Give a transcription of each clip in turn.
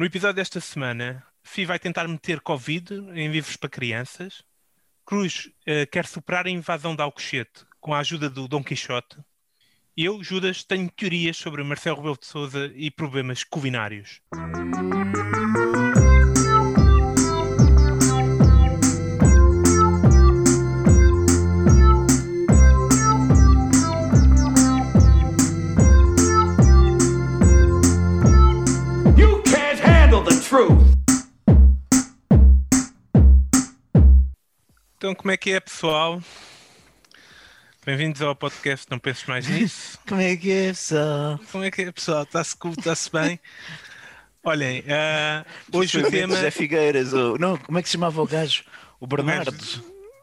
No episódio desta semana, Fi vai tentar meter Covid em livros para crianças. Cruz quer superar a invasão de Alcochete com a ajuda do Dom Quixote. Eu, Judas, tenho teorias sobre Marcelo Rebelo de Sousa e problemas culinários. You can't handle the truth. Então, como é, pessoal? Bem-vindos ao podcast Não Penses Mais Nisso. Como é que é, pessoal? Como é que é, pessoal? Está-se cool, está-se bem? Olhem, hoje o tema... José Figueiras, não, como é que se chamava o gajo? O Bernardo?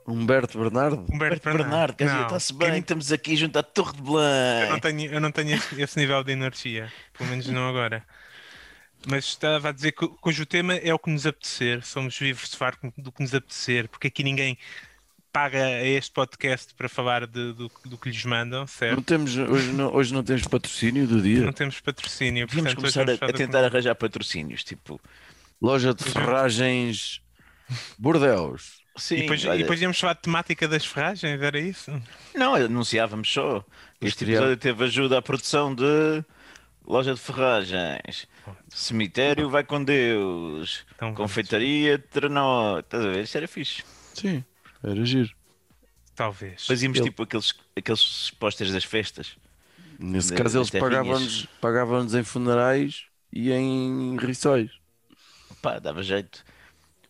Humberto Bernardo? Humberto Bernardo. Quer dizer, está-se bem, estamos aqui junto à Torre de Belém. Eu não tenho esse nível de energia, pelo menos não agora. Mas estava a dizer que hoje o tema é o que nos apetecer, somos livres de falar do que nos apetecer, porque aqui ninguém paga a este podcast para falar do que lhes mandam, certo? Hoje não temos patrocínio do dia. Não temos patrocínio. Podemos começar a tentar arranjar patrocínios, tipo loja de ferragens, bordéis. Sim, e depois íamos falar de temática das ferragens, era isso? Não, anunciávamos só. Este episódio teve ajuda à produção de... Loja de ferragens, cemitério vai com Deus, então, confeitaria, trenó, estás a ver? Isso era fixe. Sim, era giro. Talvez. Fazíamos tipo aqueles posters das festas. Nesse caso eles pagavam-nos em funerais e em rissóis. Pá, dava jeito.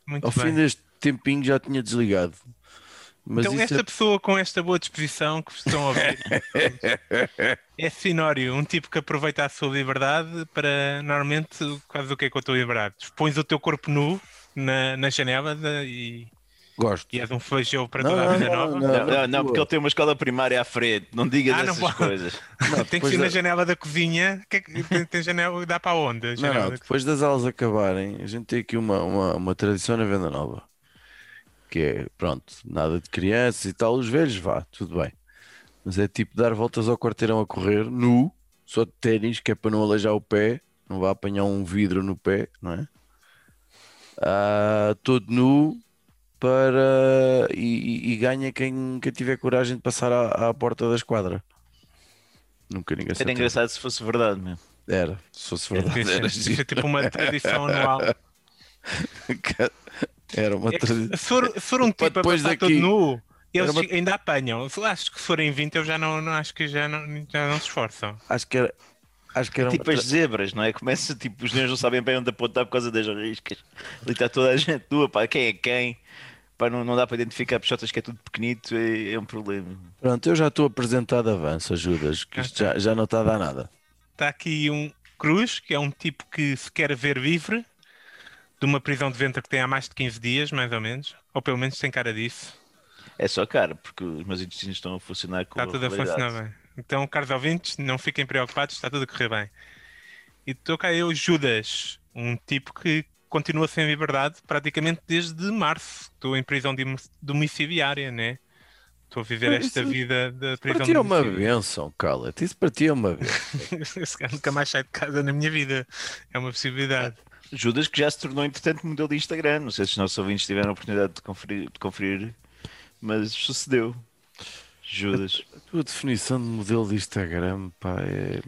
Muito Ao bem. Fim deste tempinho já tinha desligado. Mas então esta pessoa com esta boa disposição que estão a ouvir é Finório, um tipo que aproveita a sua liberdade para, normalmente, quase o que é com a tua liberdade? Pões o teu corpo nu na janela e... Gosto. E és um flagelo para toda a vida nova? Não, porque ele tem uma escola primária à frente, não digas essas coisas. Não, tem que ir na janela da cozinha, tem janela que dá para a onda. Não, depois das aulas acabarem, a gente tem aqui uma tradição na Venda Nova. Que é, pronto, nada de crianças e tal, os velhos vá, tudo bem. Mas é tipo dar voltas ao quarteirão a correr, nu, só de ténis, que é para não aleijar o pé, não vá apanhar um vidro no pé, não é? Todo nu, para e ganha quem tiver coragem de passar à porta da esquadra. Nunca ninguém sabe. Era engraçado se fosse verdade mesmo. Era, se fosse verdade. Era tipo uma tradição anual. Era uma se for um tipo depois a passar daqui, todo nu, eles ainda apanham. Acho que se forem 20, eu já não se esforçam. Acho que era tipo as zebras, não é? Começa tipo, os leões não sabem bem onde apontar por causa das riscas. Ali está toda a gente nua, pá, quem é quem? Pá, não dá para identificar peixotas, que é tudo pequenito, é um problema. Pronto, eu já estou apresentado, avança, Judas, que isto já não está a dar nada. Está aqui um Cruz, que é um tipo que se quer ver livre de uma prisão de ventre que tem há mais de 15 dias, mais ou menos. Ou pelo menos tem cara disso. É só cara, porque os meus intestinos estão a funcionar com está tudo a funcionar bem. Então, caros ouvintes, não fiquem preocupados, está tudo a correr bem. E estou cá eu, Judas, um tipo que continua sem liberdade praticamente desde março. Estou em prisão domiciliária, né? Estou a viver esta vida da prisão domiciliária. Para ti é uma benção, cala-te. Isso para ti é uma benção. Esse cara nunca mais sai de casa na minha vida. É uma possibilidade. Judas, que já se tornou, entretanto, modelo de Instagram. Não sei se os nossos ouvintes tiveram a oportunidade de conferir, mas sucedeu. Judas. A tua definição de modelo de Instagram, pá, é...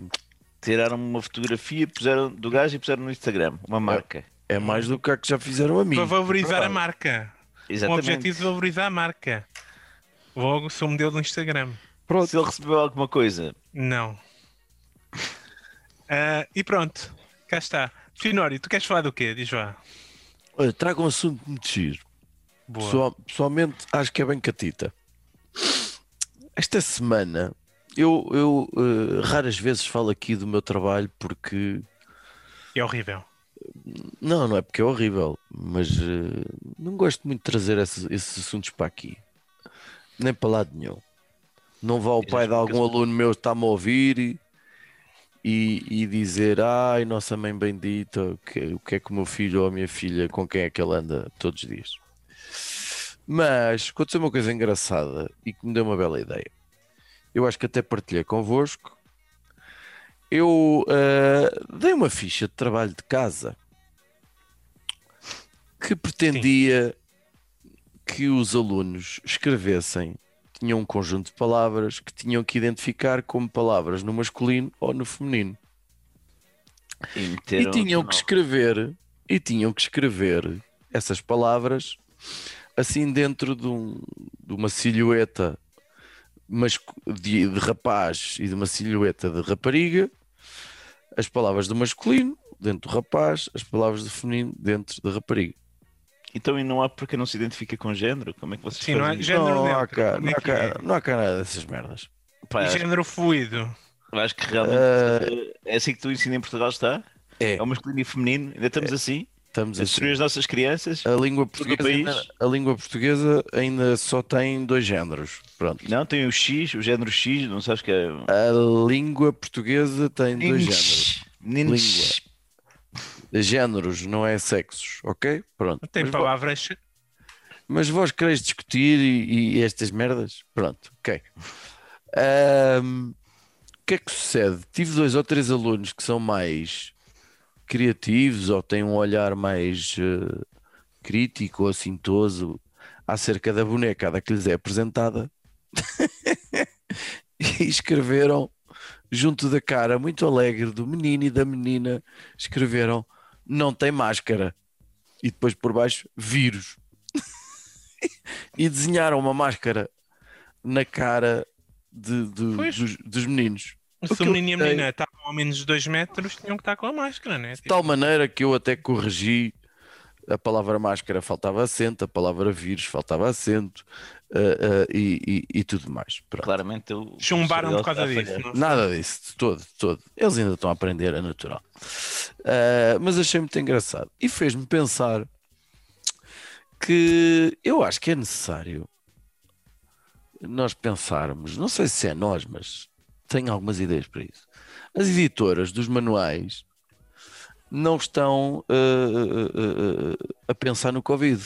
Tiraram uma fotografia puseram do gajo e puseram no Instagram. Uma marca. É mais do que a que já fizeram a mim. Para valorizar a marca. Exatamente. Com o objetivo de valorizar a marca. Logo, sou modelo do Instagram. Pronto. Se ele recebeu alguma coisa. Não. E pronto. Cá está. Finório, tu queres falar do quê? Diz lá. Olha, trago um assunto muito giro. Pessoalmente, acho que é bem catita. Esta semana, eu raras vezes falo aqui do meu trabalho porque... É horrível. Não é porque é horrível, mas não gosto muito de trazer esses assuntos para aqui. Nem para lado nenhum. Não vá o pai de algum aluno meu está-me a ouvir e dizer, ai nossa mãe bendita, o que é que o meu filho ou a minha filha, com quem é que ele anda todos os dias. Mas aconteceu uma coisa engraçada e que me deu uma bela ideia. Eu acho que até partilhei convosco. Eu dei uma ficha de trabalho de casa que pretendia que os alunos escrevessem, tinham um conjunto de palavras que tinham que identificar como palavras no masculino ou no feminino. E tinham que escrever, essas palavras assim dentro de uma silhueta de rapaz e de uma silhueta de rapariga, as palavras do masculino dentro do rapaz, as palavras do feminino dentro da rapariga. Então, e não há porque não se identifica com género? Como é que vocês fazem isso? Não há cá nada dessas merdas. Pá, género fluido. Acho que realmente é assim que tu ensina em Portugal, está? É o masculino e feminino, ainda estamos assim? Estamos a destruir as nossas crianças? A língua portuguesa ainda só tem dois géneros. Pronto. Não, tem o X, o género X, não sabes que é... A língua portuguesa tem dois géneros. Língua. Géneros, não é sexos, ok? Pronto. Tem mas palavras. Mas vós quereis discutir e estas merdas? Pronto, ok. O que é que sucede? Tive 2 ou 3 alunos que são mais criativos ou têm um olhar mais crítico ou assintoso acerca da bonecada que lhes é apresentada e escreveram junto da cara muito alegre do menino e da menina, escreveram "não tem máscara" e depois por baixo "vírus" e desenharam uma máscara na cara dos meninos. Se o menino e a menina estavam a menos de 2 metros, tinham que estar com a máscara, né? De tal maneira que eu até corrigi. A palavra máscara faltava acento, a palavra vírus faltava acento e tudo mais. Pronto. Claramente eu... Chumbaram por causa disso. Nada disso, de todo, Eles ainda estão a aprender, é natural. Mas achei muito engraçado. E fez-me pensar que eu acho que é necessário nós pensarmos, não sei se é nós, mas tenho algumas ideias para isso. As editoras dos manuais não estão a pensar no Covid.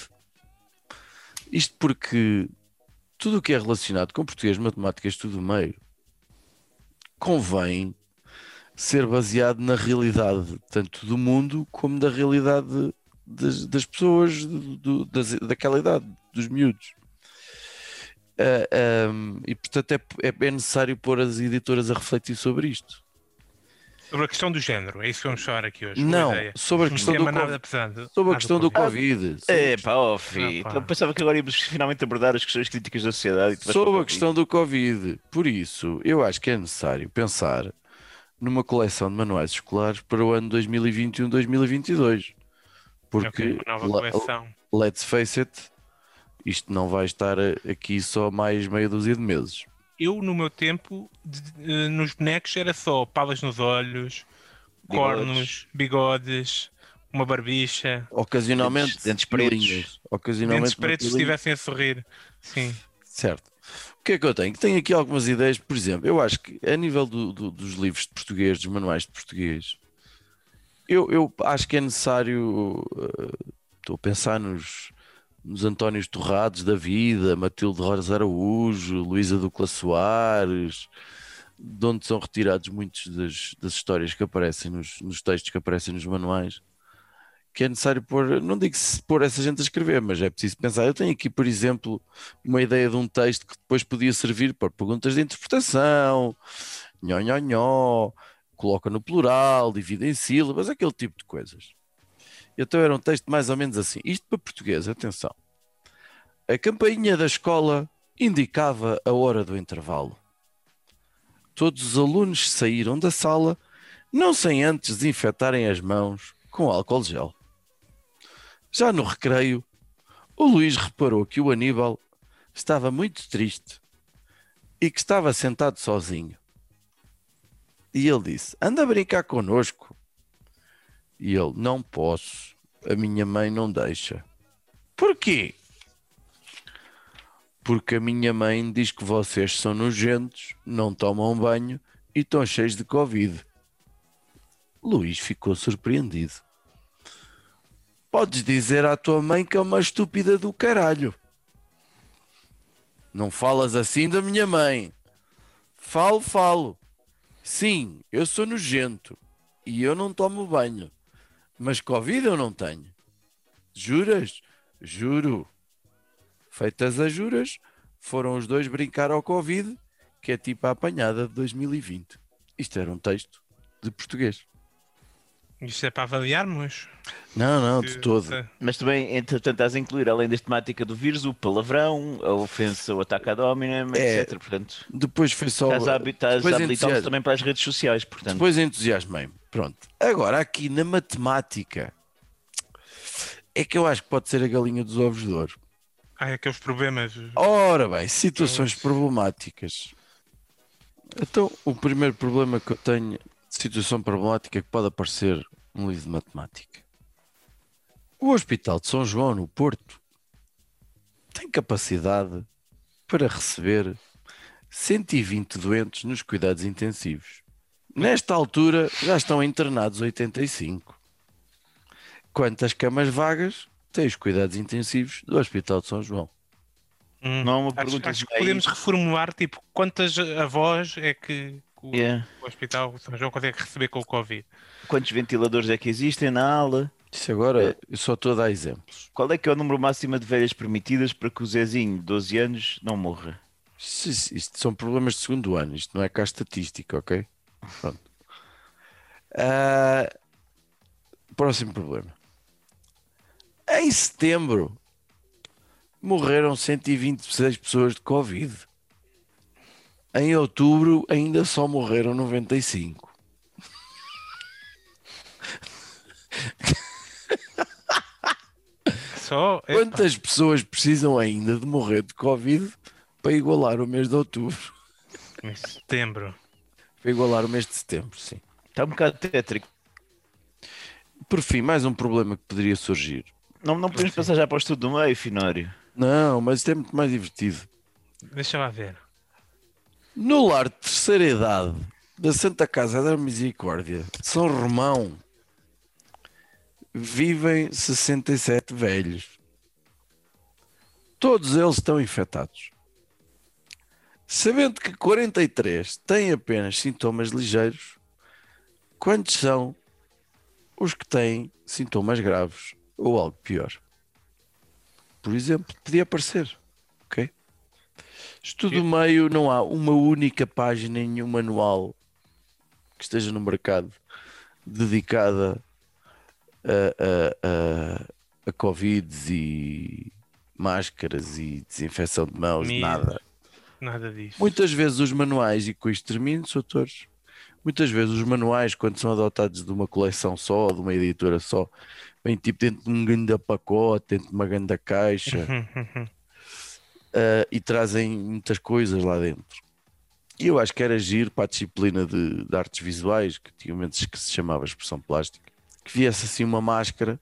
Isto porque tudo o que é relacionado com português, matemáticas, tudo meio, convém ser baseado na realidade tanto do mundo como da realidade das pessoas daquela idade, dos miúdos. E portanto é necessário pôr as editoras a refletir sobre isto. Sobre a questão do género, é isso que vamos falar aqui hoje. Não, sobre a questão do Covid. Sobre a questão do Covid. É pá, ó filho, eu pensava que agora íamos finalmente abordar as questões críticas da sociedade. Sobre a questão do Covid. Por isso, eu acho que é necessário pensar numa coleção de manuais escolares para o ano 2021-2022. Porque, let's face it, isto não vai estar aqui só mais meia dúzia de meses. Eu, no meu tempo, nos bonecos era só palas nos olhos, cornos, bigodes, uma barbicha. Ocasionalmente, dentes pretos. Dentes pretos se estivessem a sorrir. Sim. Certo. O que é que eu tenho? Tenho aqui algumas ideias, por exemplo. Eu acho que a nível dos livros de português, dos manuais de português, eu acho que é necessário... Estou a pensar nos António Torrados da vida, Matilde Rojas Araújo, Luísa Ducla Soares, de onde são retirados muitos das histórias que aparecem nos textos que aparecem nos manuais, que é necessário pôr, não digo se pôr essa gente a escrever, mas é preciso pensar. Eu tenho aqui, por exemplo, uma ideia de um texto que depois podia servir para perguntas de interpretação, coloca no plural, divide em sílabas, aquele tipo de coisas. Então era um texto mais ou menos assim. Isto para português, atenção. A campainha da escola indicava a hora do intervalo. Todos os alunos saíram da sala, não sem antes desinfetarem as mãos com álcool gel. Já no recreio, o Luís reparou que o Aníbal estava muito triste e que estava sentado sozinho. E ele disse: "Anda a brincar connosco." E ele: "Não posso, a minha mãe não deixa." "Porquê?" "Porque a minha mãe diz que vocês são nojentos, não tomam banho e estão cheios de Covid." Luís ficou surpreendido. "Podes dizer à tua mãe que é uma estúpida do caralho." "Não falas assim da minha mãe." Falo. "Sim, eu sou nojento e eu não tomo banho. Mas Covid eu não tenho." Juras? Juro. Feitas as juras, foram os dois brincar ao Covid, que é tipo a apanhada de 2020. Isto era um texto de português. Isto é para avaliarmos? Não, não, de todo. Mas também, entretanto, estás a incluir, além desta temática do vírus, o palavrão, a ofensa, o ataque à domina, etc. Portanto, depois foi só... Estás habilitado também para as redes sociais, portanto. Depois entusiasmei-me. Pronto. Agora, aqui na matemática, é que eu acho que pode ser a galinha dos ovos de ouro. Ah, é aqueles problemas... Ora bem, situações problemáticas. Então, o primeiro problema que eu tenho... Situação problemática que pode aparecer num livro de matemática. O Hospital de São João, no Porto, tem capacidade para receber 120 doentes nos cuidados intensivos. Nesta altura, já estão internados 85. Quantas camas vagas têm os cuidados intensivos do Hospital de São João? Não é uma pergunta. Acho que podemos reformular, tipo, quantas avós é que... O Hospital de São João consegue receber com o Covid. Quantos ventiladores é que existem na ala? Isso agora, eu só estou a dar exemplos. Qual é que é o número máximo de velhas permitidas para que o Zezinho, de 12 anos, não morra? Isto são problemas de segundo ano, isto não é cá estatística, ok? Pronto. Próximo problema. Em setembro, morreram 126 pessoas de Covid. Em outubro ainda só morreram 95. Quantas pessoas precisam ainda de morrer de Covid para igualar o mês de outubro? Em setembro. Para igualar o mês de setembro, sim. Está um bocado tétrico. Por fim, mais um problema que poderia surgir. Não podemos passar já para o estudo do meio, Finório. Não, mas isto é muito mais divertido. Deixa lá ver. No lar de terceira idade da Santa Casa da Misericórdia de São Romão vivem 67 velhos. Todos eles estão infectados. Sabendo que 43 têm apenas sintomas ligeiros, quantos são os que têm sintomas graves ou algo pior? Por exemplo, podia aparecer. Ok? Estudo do meio, não há uma única página em nenhum manual que esteja no mercado dedicada a Covid e máscaras e desinfecção de mãos, nada. Nada disso. Muitas vezes os manuais, e com isto termino, Sr. Torres, muitas vezes os manuais, quando são adotados de uma coleção só, ou de uma editora só, vem tipo dentro de um grande pacote, dentro de uma grande caixa... e trazem muitas coisas lá dentro. E eu acho que era giro para a disciplina de artes visuais, que antigamente se chamava expressão plástica, que viesse assim uma máscara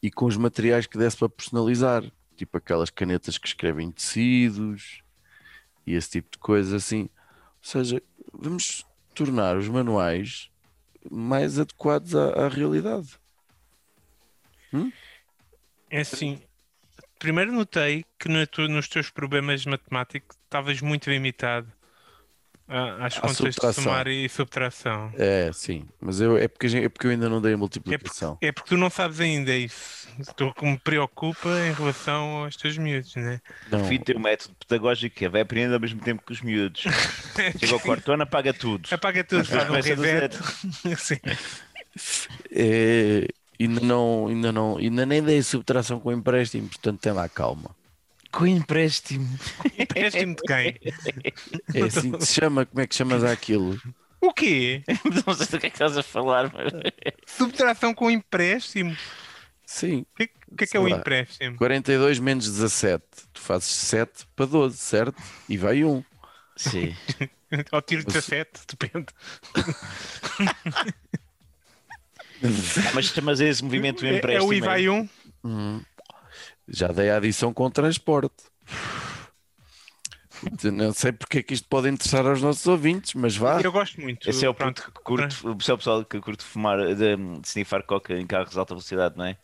e com os materiais que desse para personalizar, tipo aquelas canetas que escrevem tecidos e esse tipo de coisas assim. Ou seja, vamos tornar os manuais mais adequados à realidade. É assim... Primeiro notei que nos teus problemas matemáticos estavas muito limitado às contas de somar e subtração. É, sim. Mas é porque eu ainda não dei a multiplicação. É porque tu não sabes ainda isso. Tu me preocupa em relação aos teus miúdos, né? Não é? Enfim, tem um método pedagógico que vai aprender ao mesmo tempo que os miúdos. Chega ao quarto ano, apaga tudo. Apaga tudo, faz um reset. Sim. Ainda nem dei subtração com empréstimo, portanto tem lá calma. Com empréstimo? Empréstimo de quem? É assim que se chama, como é que chamas aquilo? O quê? Não sei do que é que estás a falar, mas... Subtração com empréstimo? Sim. O que é o empréstimo? 42 menos 17. Tu fazes 7 para 12, certo? E vai 1. Sim. Ou tiro 17, depende. Mas esse movimento é empréstimo. É o IVA 1. Já dei a adição com transporte. Não sei porque é que isto pode interessar aos nossos ouvintes, mas vá. Eu gosto muito. Esse é o ponto que curto. O pessoal que curte fumar, de snifar coca em carros de alta velocidade, não é?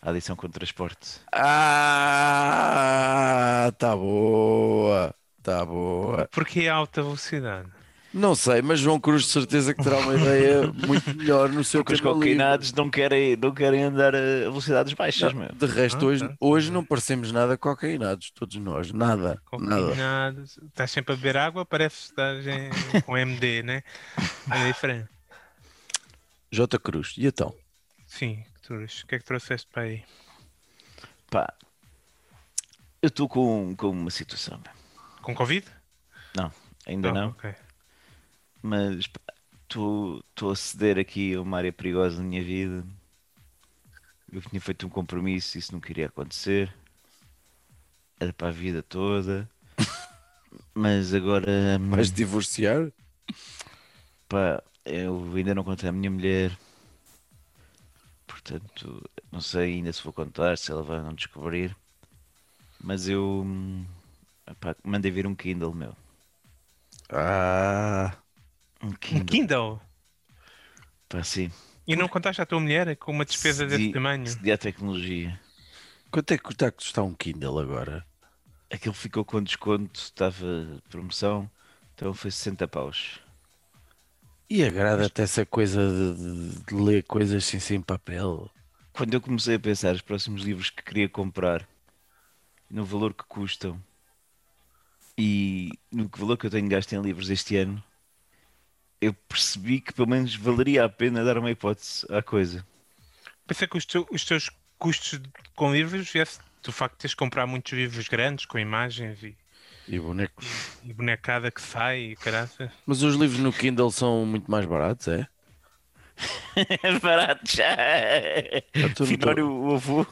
A adição com transporte. Ah, tá boa. Porque é alta velocidade. Não sei, mas João Cruz de certeza que terá uma ideia muito melhor no seu tempo livre. Porque os coquinados não querem andar a velocidades baixas, não, mesmo. De resto, hoje não parecemos nada cocainados, todos nós, nada. Cocainados, estás sempre a beber água, parece que com MD, né? É diferente. J. Cruz, e então? Sim, Cruz, o que é que trouxeste para aí? Pá, eu estou com uma situação. Com Covid? Não, ainda não. Okay. Mas estou a ceder aqui a uma área perigosa da minha vida. Eu tinha feito um compromisso e isso não queria acontecer. Era para a vida toda. Mas agora... Vais divorciar? Pá, eu ainda não contei à minha mulher. Portanto, não sei ainda se vou contar, se ela vai ou não descobrir. Mas eu... Epá, mandei vir um Kindle meu. Ah... Um Kindle? Pá, sim. E não contaste à tua mulher com uma despesa desse tamanho? Cedi à tecnologia. Quanto é que custa um Kindle agora? Aquele ficou com desconto, estava promoção, então foi 60 paus. E agrada-te essa coisa de ler coisas sem papel? Quando eu comecei a pensar os próximos livros que queria comprar, no valor que custam e no valor que eu tenho gasto em livros este ano, eu percebi que pelo menos valeria a pena dar uma hipótese à coisa. Pensei que os teus custos com livros viesse do facto de teres de comprar muitos livros grandes, com imagens e bonecos. E bonecada que sai e caraças. Mas os livros no Kindle são muito mais baratos, é? Baratos já! Finório, o avô.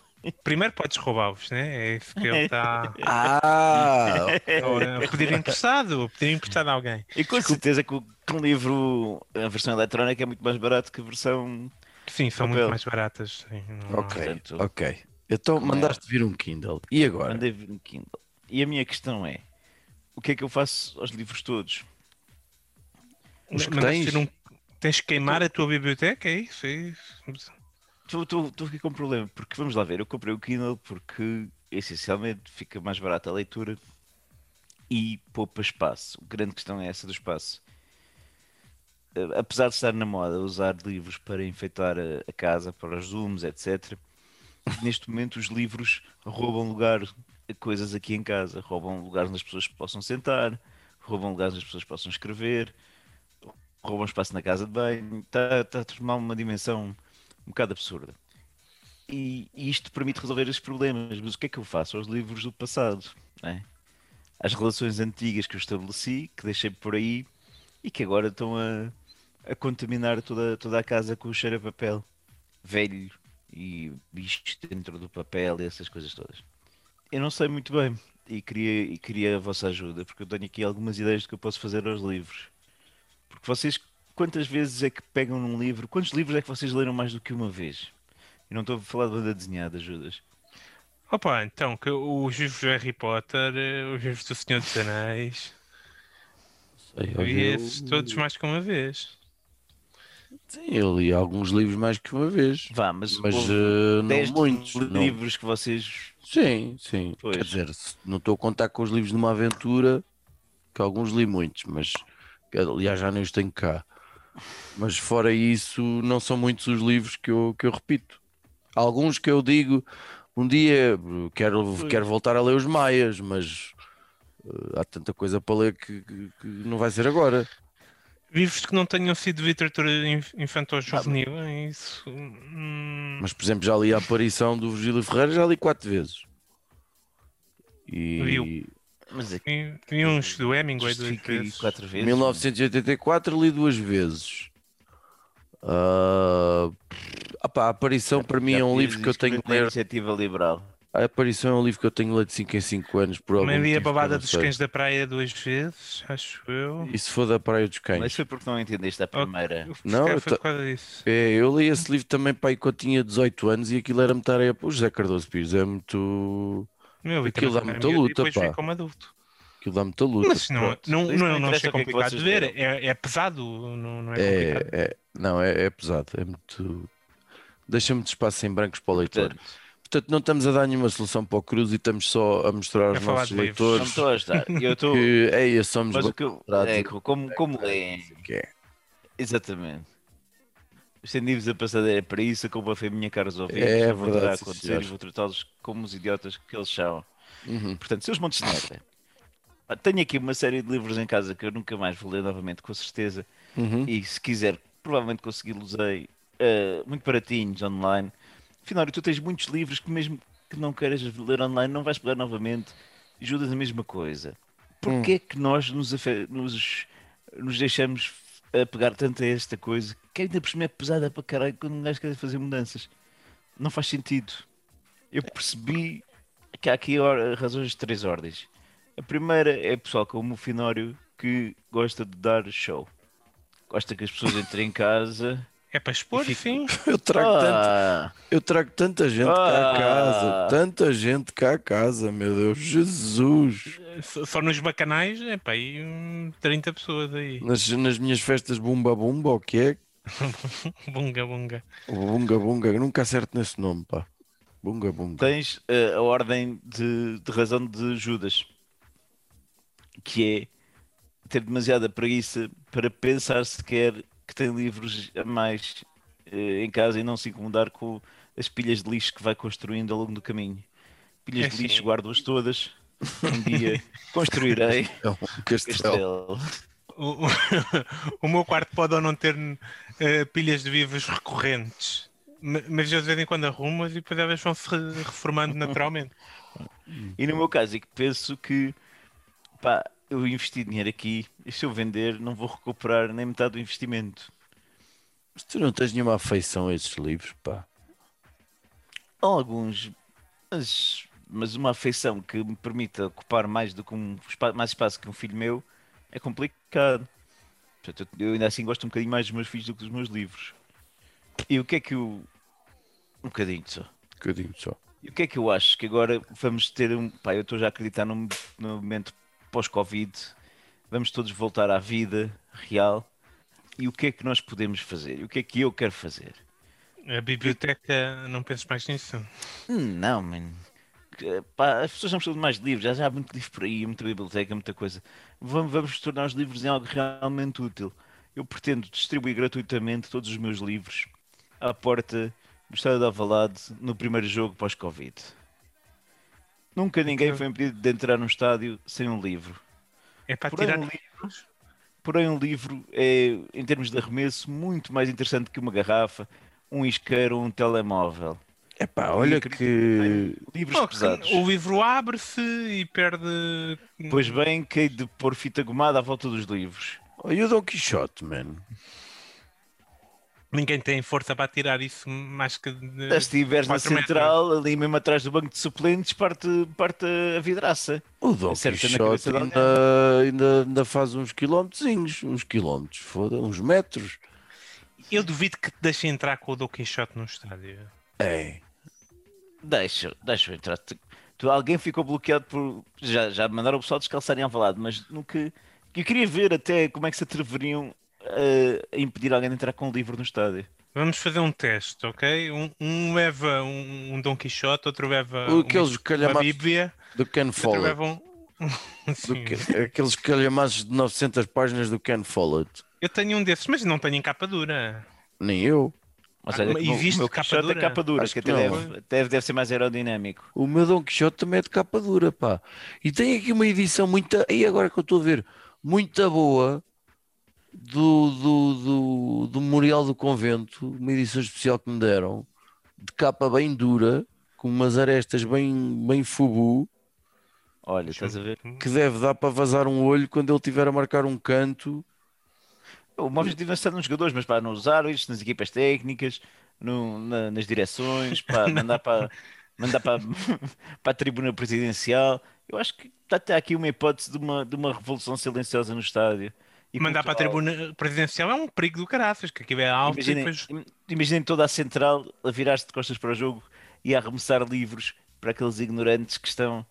Primeiro podes roubá-los, né? É isso que ele está a pedir emprestado, a alguém. E com certeza que um livro, a versão eletrónica é muito mais barato que a versão... Sim, são papel. Muito mais baratas. Sim, ok, portanto, ok. Então mandaste vir um Kindle. E agora? Mandei vir um Kindle. E a minha questão é, o que é que eu faço aos livros todos? Os que tens? Tens que queimar a tua biblioteca, é isso? Estou aqui com um problema, porque vamos lá ver, eu comprei o Kindle porque essencialmente fica mais barata a leitura e poupa espaço. A grande questão é essa do espaço. Apesar de estar na moda usar livros para enfeitar a casa, para os zooms, etc. Neste momento os livros roubam lugar a coisas aqui em casa, roubam lugar onde as pessoas possam sentar, roubam lugar onde as pessoas possam escrever, roubam espaço na casa de banho, está a tomar uma dimensão... um bocado absurda. E isto permite resolver esses problemas, mas o que é que eu faço aos livros do passado? Né? Às relações antigas que eu estabeleci, que deixei por aí e que agora estão a contaminar toda a casa com o cheiro a papel velho e bichos dentro do papel e essas coisas todas. Eu não sei muito bem e queria a vossa ajuda, porque eu tenho aqui algumas ideias do que eu posso fazer aos livros. Porque vocês... Quantas vezes é que pegam num livro? Quantos livros é que vocês leram mais do que uma vez? Eu não estou a falar de banda desenhada, Judas. Opa, então, que os livros do Harry Potter, os livros do Senhor dos Anéis... Eu li esses todos mais que uma vez. Sim, eu li alguns livros mais que uma vez. Vá, mas não muitos. Livros não. Que vocês... Sim, sim. Pois. Quer dizer, não estou a contar com os livros de Uma Aventura, que alguns li muitos, mas... Aliás, já nem os tenho cá. Mas fora isso, não são muitos os livros que eu repito. Alguns que eu digo, um dia quero voltar a ler os Maias, mas há tanta coisa para ler que não vai ser agora. Livros que não tenham sido literatura infantil juvenil, é isso. Mas, por exemplo, já li A Aparição do Virgílio Ferreira, já li 4 vezes. E... Mas é que... E uns do Hemingway 2 vezes. 4 vezes. 1984 li 2 vezes. A Aparição para mim é um livro que eu tenho que ler. Iniciativa liberal. A Aparição é um livro que eu tenho que ler de 5 em 5 anos. Também li a Babada dos Cães da Praia 2 vezes, acho eu. E se for da Praia dos Cães? Mas foi porque não entendeste a primeira. Não, foi por causa disso. Eu li esse livro também para aí quando tinha 18 anos e aquilo era metade a... O José Cardoso Pires é muito... Meu, aquilo dá muita luta, pá. Como adulto. Aquilo dá muita luta. Mas não é complicado de ver. É pesado, não é complicado. Não, é pesado. É muito... Deixa muito espaço em brancos para o leitor. Portanto, Portanto, não estamos a dar nenhuma solução para o Cruz e estamos só a mostrar aos nossos leitores. Não estou a ajudar. Eu estou... que é isso, somos como é. Exatamente. Estendi-vos a passadeira para isso, a culpa foi minha, caros ouvintes. É verdade, sim, senhor. Vou tratá-los como os idiotas que eles são. Uhum. Portanto, seus montes de merda. Tenho aqui uma série de livros em casa que eu nunca mais vou ler novamente, com certeza. Uhum. E se quiser, provavelmente consegui-los aí muito baratinhos online. Finório, tu tens muitos livros que mesmo que não queiras ler online, não vais pegar novamente. Judas, a mesma coisa. Porquê é que nós nos deixamos a pegar tanto a esta coisa, que ainda por cima é pesada para caralho quando um gajo quer fazer mudanças? Não faz sentido. Eu percebi que há aqui razões de três ordens. A primeira é pessoal como o Finório, que gosta de dar show. Gosta que as pessoas entrem em casa... É para expor, enfim. Eu trago tanta gente cá a casa. Tanta gente cá a casa, meu Deus. Jesus. Só nos bacanais, é para aí 30 pessoas aí. Nas minhas festas bumba-bumba, o que é? Bunga-bunga. Bunga-bunga. Nunca acerto nesse nome, pá. Bunga-bunga. Tens a ordem de razão de Judas, que é ter demasiada preguiça para pensar sequer que tem livros a mais em casa e não se incomodar com as pilhas de lixo que vai construindo ao longo do caminho. Pilhas de lixo, guardo-as todas. Um dia construirei um castelo. O meu quarto pode ou não ter pilhas de vivos recorrentes, mas eu de vez em quando arrumo-as e depois elas vão se reformando naturalmente. E no meu caso é que penso que, pá, eu investi dinheiro aqui e se eu vender não vou recuperar nem metade do investimento. Mas tu não tens nenhuma afeição a esses livros, pá? Alguns, mas uma afeição que me permita ocupar mais do que mais espaço que um filho meu é complicado. Portanto, eu ainda assim gosto um bocadinho mais dos meus filhos do que dos meus livros. E o que é que eu... Um bocadinho só. E o que é que eu acho? Que agora vamos ter um... Pá, eu estou já a acreditar num momento pós-Covid, vamos todos voltar à vida real. E o que é que nós podemos fazer? O que é que eu quero fazer? A biblioteca, não penses mais nisso? Não, mano. Pá, as pessoas não precisam de mais livros, já há muito livro por aí, muita biblioteca, muita coisa. Vamos tornar os livros em algo realmente útil. Eu pretendo distribuir gratuitamente todos os meus livros à porta do estádio de Avalade no primeiro jogo pós-Covid. Nunca ninguém foi impedido de entrar num estádio sem um livro. É para tirar livros? Porém, um livro é, em termos de arremesso, muito mais interessante que uma garrafa, um isqueiro ou um telemóvel. É pá, olha que... Livros pesados. O livro abre-se e perde... Pois bem, que hei de pôr fita gomada à volta dos livros. E o Dom Quixote, mano? Ninguém tem força para tirar isso mais que... Se estiveres na central, metros, ali mesmo atrás do banco de suplentes, parte a vidraça. O Dom Quixote ainda faz uns quilómetrozinhos, uns metros. Eu duvido que te deixem entrar com o Dom Quixote no estádio. É. Deixa eu entrar. Alguém ficou bloqueado por... Já mandaram o pessoal descalçarem ao lado, mas nunca... Eu queria ver até como é que se atreveriam a impedir alguém de entrar com um livro no estádio. Vamos fazer um teste, ok? Um leva um Dom Quixote, outro leva uma Bíblia do Ken Follett, leva aqueles calhamaços de 900 páginas do Ken Follett. Eu tenho um desses, mas não tenho em capa dura. Nem eu. Ou seja, existe capa dura, acho que deve ser mais aerodinâmico. O meu Dom Quixote também é de capa dura, pá. E tem aqui uma edição muita... E agora que eu estou a ver, muita boa... do Memorial do Convento, uma edição especial que me deram, de capa bem dura, com umas arestas bem fubu. Olha, estás a ver? Que deve dar para vazar um olho quando ele estiver a marcar um canto. O meu objetivo é estar nos jogadores, mas para não usar isto nas equipas técnicas, nas direções, para mandar para a tribuna presidencial. Eu acho que está aqui uma hipótese de uma revolução silenciosa no estádio. Mandar para a tribuna presidencial é um perigo do caraças, que aqui é alto. Imaginem toda a central a virar-se de costas para o jogo e a arremessar livros para aqueles ignorantes que estão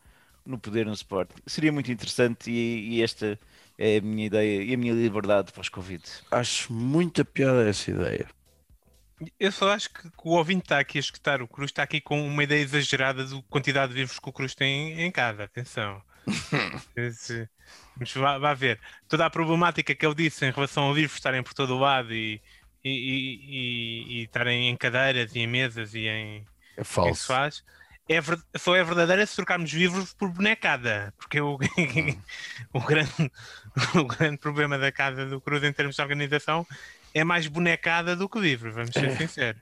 no poder no Sport. Seria muito interessante e esta é a minha ideia e a minha liberdade pós-Covid. Acho muita piada essa ideia. Eu só acho que o ouvinte está aqui a escutar o Cruz, está aqui com uma ideia exagerada da quantidade de livros que o Cruz tem em casa. Atenção. Mas vá ver. Toda a problemática que ele disse em relação a livros estarem por todo o lado e estarem em cadeiras e em mesas e em sofás, só é verdadeira se trocarmos livros por bonecada, porque o grande problema da casa do Cruz em termos de organização é mais bonecada do que livro, vamos ser sinceros.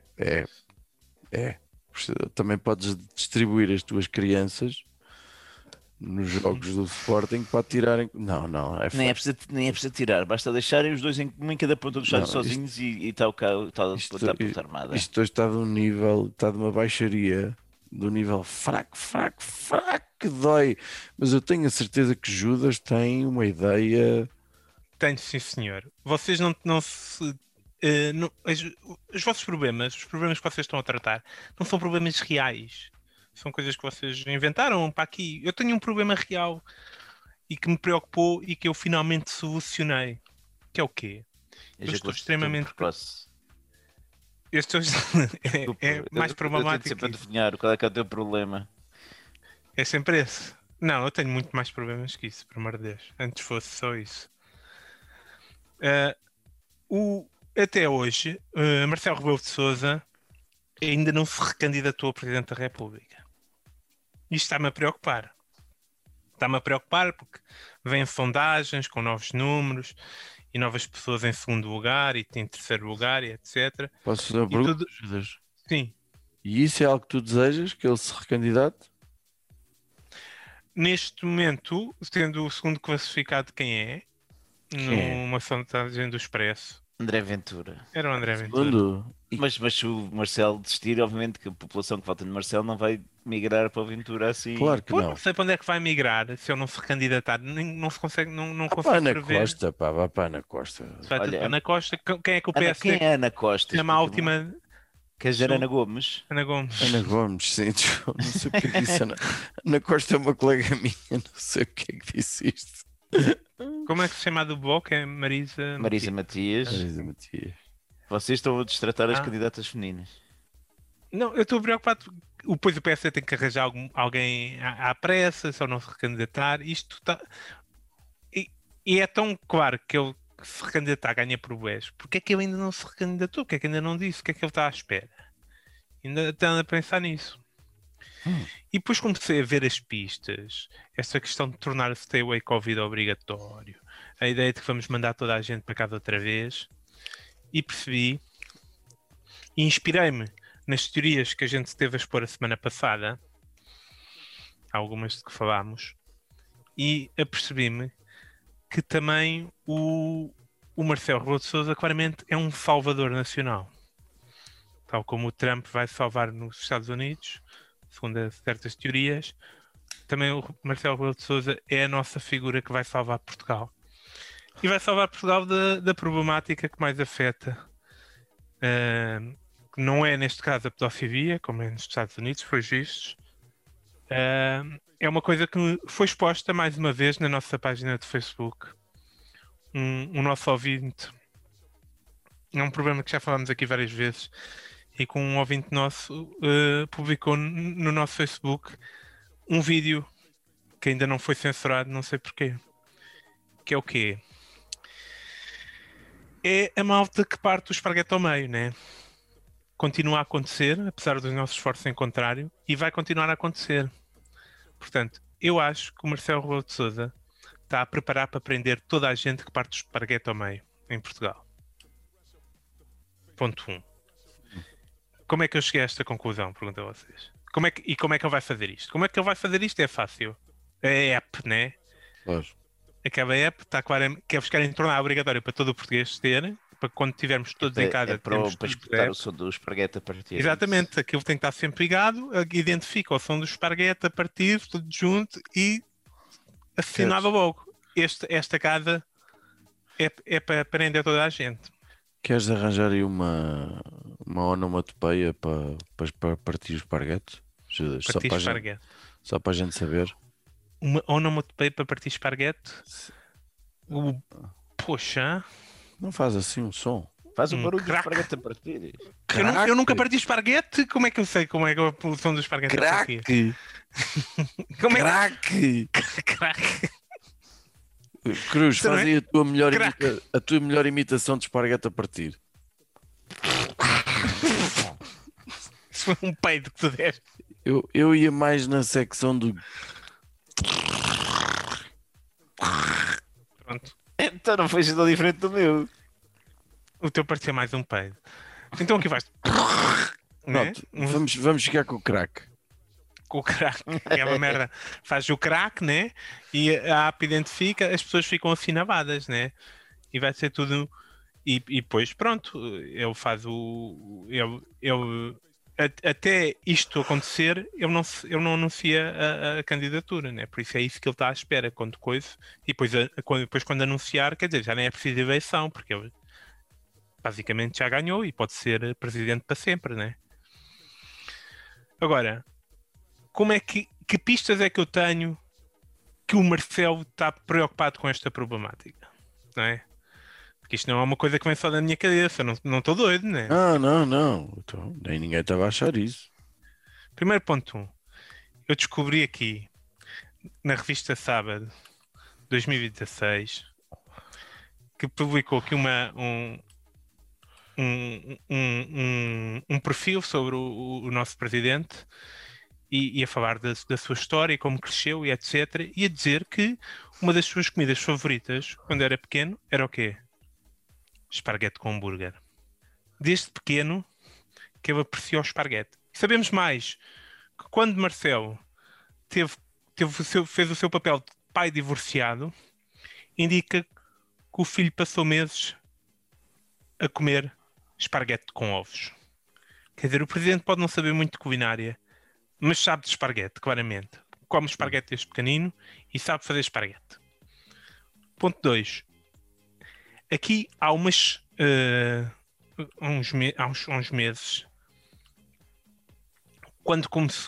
Também podes distribuir as tuas crianças nos jogos do Sporting para tirarem. Não, é nem é preciso tirar, basta deixarem os dois em cada ponta do estádio sozinhos e está o carro, está a ponta armada. Isto hoje está de um nível, está de uma baixaria, do nível fraco, que dói. Mas eu tenho a certeza que Judas tem uma ideia. Tenho, sim, senhor. Vocês não os vossos problemas, os problemas que vocês estão a tratar, não são problemas reais. São coisas que vocês inventaram para aqui. Eu tenho um problema real e que me preocupou e que eu finalmente solucionei. Que é o quê? Eu estou extremamente... Este é mais problemático. Eu tenho sempre a adivinhar qual é que é o teu problema. É sempre esse. Não, eu tenho muito mais problemas que isso, por amor de Deus. Antes fosse só isso. Até hoje, Marcelo Rebelo de Sousa ainda não se recandidatou a Presidente da República. Isto está-me a preocupar. Está-me a preocupar porque vêm sondagens com novos números e novas pessoas em segundo lugar e em terceiro lugar e etc. Posso fazer uma pergunta? Sim. E isso é algo que tu desejas, que ele se recandidate? Neste momento, sendo o segundo classificado quem é, numa sondagem do Expresso. André Ventura. Era o André Ventura. Mas se o Marcelo desistir, obviamente que a população que vota no Marcelo não vai migrar para o Ventura assim. Claro que não. Não sei para onde é que vai migrar se eu não se recandidatar. Não se consegue, não consegue Ana prever. Costa, pá, vai para Ana Costa. Vai tudo para Ana Costa. Quem é que o PSD... Quem é Ana Costa? Chama a última... Quer dizer, Ana Gomes, sim. Não sei o que é que disse. Ana Costa é uma colega minha. Não sei o que é que disse isto. Como é que se chama do bloco? É Marisa Matias. Vocês estão a destratar as candidatas femininas. Não, eu estou preocupado. Depois o PSD tem que arranjar alguém à pressa, só não se recandidatar. Isto está... E é tão claro que ele se recandidatar ganha por BES. Porquê é que ele ainda não se recandidatou? Porquê é que ainda não disse? O que é que ele está à espera? Ainda está a pensar nisso. E depois comecei a ver as pistas, essa questão de tornar o stay away Covid obrigatório, a ideia de que vamos mandar toda a gente para casa outra vez, e percebi e inspirei-me nas teorias que a gente esteve a expor a semana passada, algumas de que falámos, e apercebi-me que também o Marcelo Rebelo de Sousa claramente é um salvador nacional, tal como o Trump vai salvar nos Estados Unidos. Segundo certas teorias, também o Marcelo Rebelo de Sousa é a nossa figura que vai salvar Portugal. E vai salvar Portugal da problemática que mais afeta, que não é, neste caso, a pedofilia, como é nos Estados Unidos, por vistos. É uma coisa que foi exposta, mais uma vez, na nossa página de Facebook. O nosso ouvinte... É um problema que já falámos aqui várias vezes... E com um ouvinte nosso publicou no nosso Facebook um vídeo que ainda não foi censurado, não sei porquê. Que é o quê? É a malta que parte o esparguete ao meio, né? Continua a acontecer, apesar dos nossos esforços em contrário, e vai continuar a acontecer. Portanto, eu acho que o Marcelo Rebelo de Sousa está a preparar para prender toda a gente que parte o esparguete ao meio em Portugal. Ponto 1. Como é que eu cheguei a esta conclusão? Pergunto a vocês. Como é que ele vai fazer isto? Como é que ele vai fazer isto? É fácil. É a app, né? Pois. Acaba a app, está claro, que eles querem tornar obrigatório para todo o português ter, para quando tivermos todos em casa... para escutar o som do esparguete a partir. Exatamente, aquilo tem que estar sempre ligado, identifica o som do esparguete a partir, tudo junto e assinava logo. Esta casa é para prender toda a gente. Queres arranjar aí uma onomatopeia para partir o esparguete? Judas, só para a gente saber. Uma onomatopeia para partir o esparguete? Poxa! Não faz assim um som. Faz um barulho de esparguete a partir. Eu nunca parti esparguete. Como é que eu sei como é que é o som do esparguete a partir? Craque! Craque! Cruz, faz aí a tua melhor imitação de esparguete a partir. Isso foi um peido que tu deste. Eu ia mais na secção do... Pronto. Então não foi tão diferente do meu. O teu parecia mais um peido. Então aqui vais. Pronto, né? vamos chegar com o craque. Com o crack, é uma merda. Faz o crack, né? E a app identifica, as pessoas ficam afinavadas, né? E vai ser tudo. E depois, pronto, ele faz o. Até isto acontecer, ele não anuncia a candidatura, né? Por isso é isso que ele está à espera, quando coisa. E depois, quando anunciar, quer dizer, já nem é preciso eleição, porque ele basicamente já ganhou e pode ser presidente para sempre, né? Agora. Como é que pistas é que eu tenho que o Marcelo está preocupado com esta problemática? Não é? Porque isto não é uma coisa que vem só da minha cabeça. Não estou doido, não é? Não. Nem ninguém estava a achar isso. Primeiro ponto 1. Eu descobri aqui, na revista Sábado, 2016, que publicou aqui um perfil sobre o nosso presidente. E a falar da sua história, como cresceu e etc. E a dizer que uma das suas comidas favoritas, quando era pequeno, era o quê? Esparguete com hambúrguer. Desde pequeno que ele apreciou o esparguete. E sabemos mais que quando Marcelo fez o seu papel de pai divorciado, indica que o filho passou meses a comer esparguete com ovos. Quer dizer, o presidente pode não saber muito de culinária, mas sabe de esparguete, claramente. Come esparguete desde pequenino e sabe fazer esparguete. Ponto 2. Aqui há uns meses,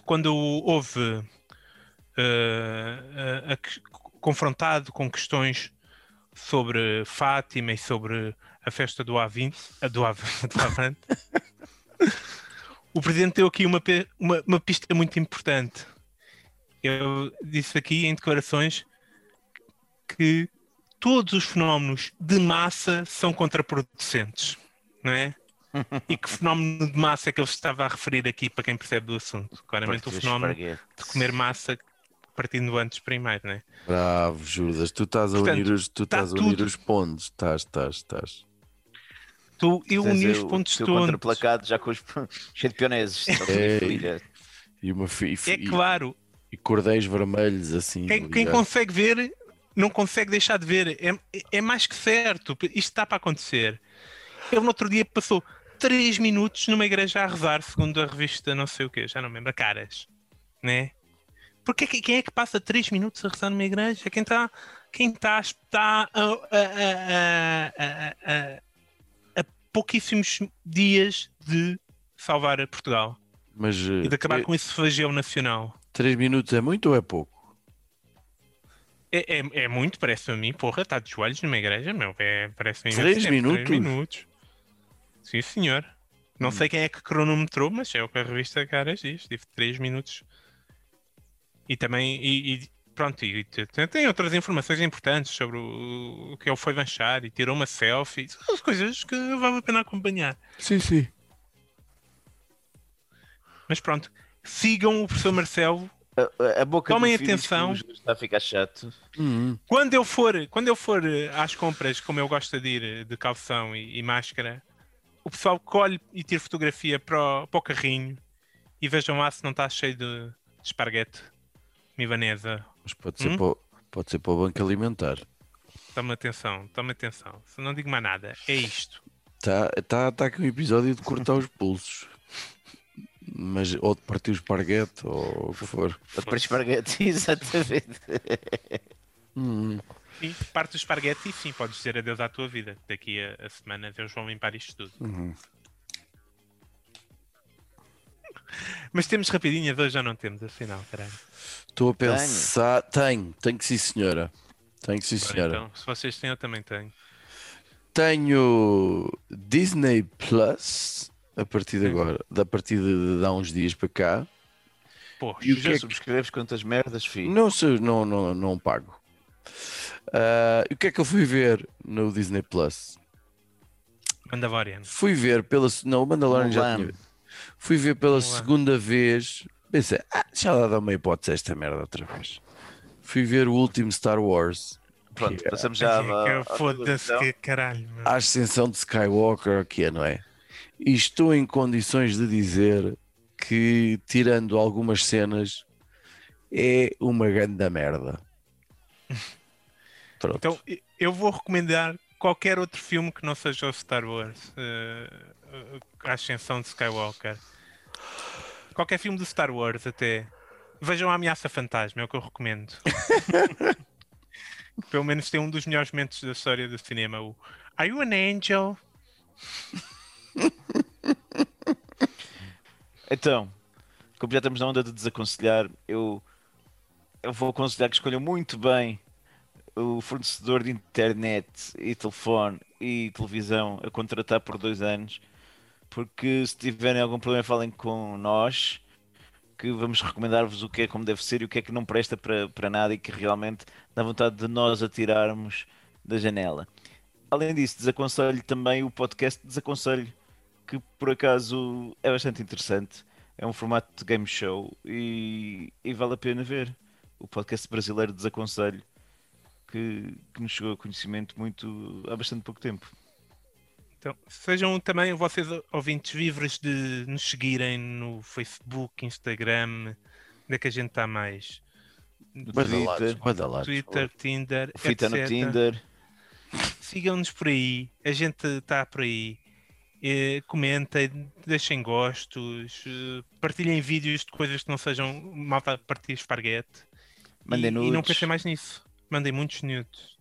quando houve confrontado com questões sobre Fátima e sobre a festa do Avante, o presidente deu aqui uma pista muito importante. Eu disse aqui em declarações que todos os fenómenos de massa são contraproducentes, não é? E que fenómeno de massa é que ele estava a referir aqui, para quem percebe do assunto? Claramente o fenómeno de comer massa partindo antes primeiro, não é? Bravo, Judas, tu estás a unir os pontos, estás. Eu uni os pontos todos. O contraplacado já com os champiões. Claro. E cordéis vermelhos assim. Quem consegue ver, não consegue deixar de ver. É mais que certo. Isto está para acontecer. Ele no outro dia passou 3 minutos numa igreja a rezar, segundo a revista não sei o quê, já não me lembro, Caras. Né? Porque quem é que passa 3 minutos a rezar numa igreja? Quem está pouquíssimos dias de salvar a Portugal. Mas, e de acabar com esse flagelo nacional. 3 minutos é muito ou é pouco? É muito, parece a mim. Porra, está de joelhos numa igreja, meu. Parece-me 3 minutos? 3 minutos. Sim, senhor. Não sei quem é que cronometrou, mas é o que a revista Caras diz. Tive 3 minutos. E também... Pronto, e tem outras informações importantes sobre o que ele foi lanchar e tirou uma selfie. São coisas que vale a pena acompanhar. Sim. Mas pronto, sigam o professor Marcelo. A boca tomem do atenção. Está a ficar chato. Quando eu for às compras, como eu gosto de ir de calção e máscara, o pessoal colhe e tira fotografia para o carrinho e vejam lá se não está cheio de esparguete milanesa. Mas pode ser para o Banco Alimentar. Toma atenção. Se não digo mais nada, é isto. Está aqui um episódio de cortar os pulsos. Mas, ou de partir o esparguete, ou o que for. Ou de partir o esparguete, exatamente. Sim, parte o esparguete e sim, podes dizer adeus à tua vida. Daqui a semana eles vão limpar isto tudo. Mas temos rapidinho, hoje já não temos, afinal, caralho. Estou a pensar... Tenho que sim, senhora. Então, se vocês têm, eu também tenho. tenho Disney Plus a partir de agora, a partir de há uns dias para cá. Poxa, e o já subscreves quantas merdas, filho? Não pago. O que é que eu fui ver no Disney Plus? Mandalorian. Fui ver pela... Não, o Mandalorian já tinha... Fui ver pela segunda vez. Pensei, já lá dá uma hipótese esta merda outra vez. Fui ver o último Star Wars. Pronto, passamos já a Ascensão de Skywalker, que é, não é? E estou em condições de dizer que, tirando algumas cenas, é uma grande merda. Pronto. Então, eu vou recomendar qualquer outro filme que não seja o Star Wars, A Ascensão de Skywalker. Qualquer filme do Star Wars, até. Vejam A Ameaça Fantasma, é o que eu recomendo. Pelo menos tem um dos melhores momentos da história do cinema. O Are You an Angel? Então, como já estamos na onda de desaconselhar, eu vou aconselhar que escolham muito bem o fornecedor de internet e telefone e televisão a contratar por 2 anos, porque se tiverem algum problema falem com nós, que vamos recomendar-vos o que é como deve ser e o que é que não presta para nada e que realmente dá vontade de nós atirarmos da janela. Além disso, desaconselho também o podcast Desaconselho, que por acaso é bastante interessante, é um formato de game show e vale a pena ver. O podcast brasileiro Desaconselho, que nos chegou a conhecimento muito há bastante pouco tempo. Então, sejam também vocês ouvintes livres de nos seguirem no Facebook, Instagram, onde é que a gente está mais? Twitter, Tinder, Fita no Tinder. Sigam-nos por aí, a gente está por aí. Comentem, deixem gostos, partilhem vídeos de coisas que não sejam malta partir esparguete. Mandem nudes. E não pensem mais nisso. Mandem muitos nudes.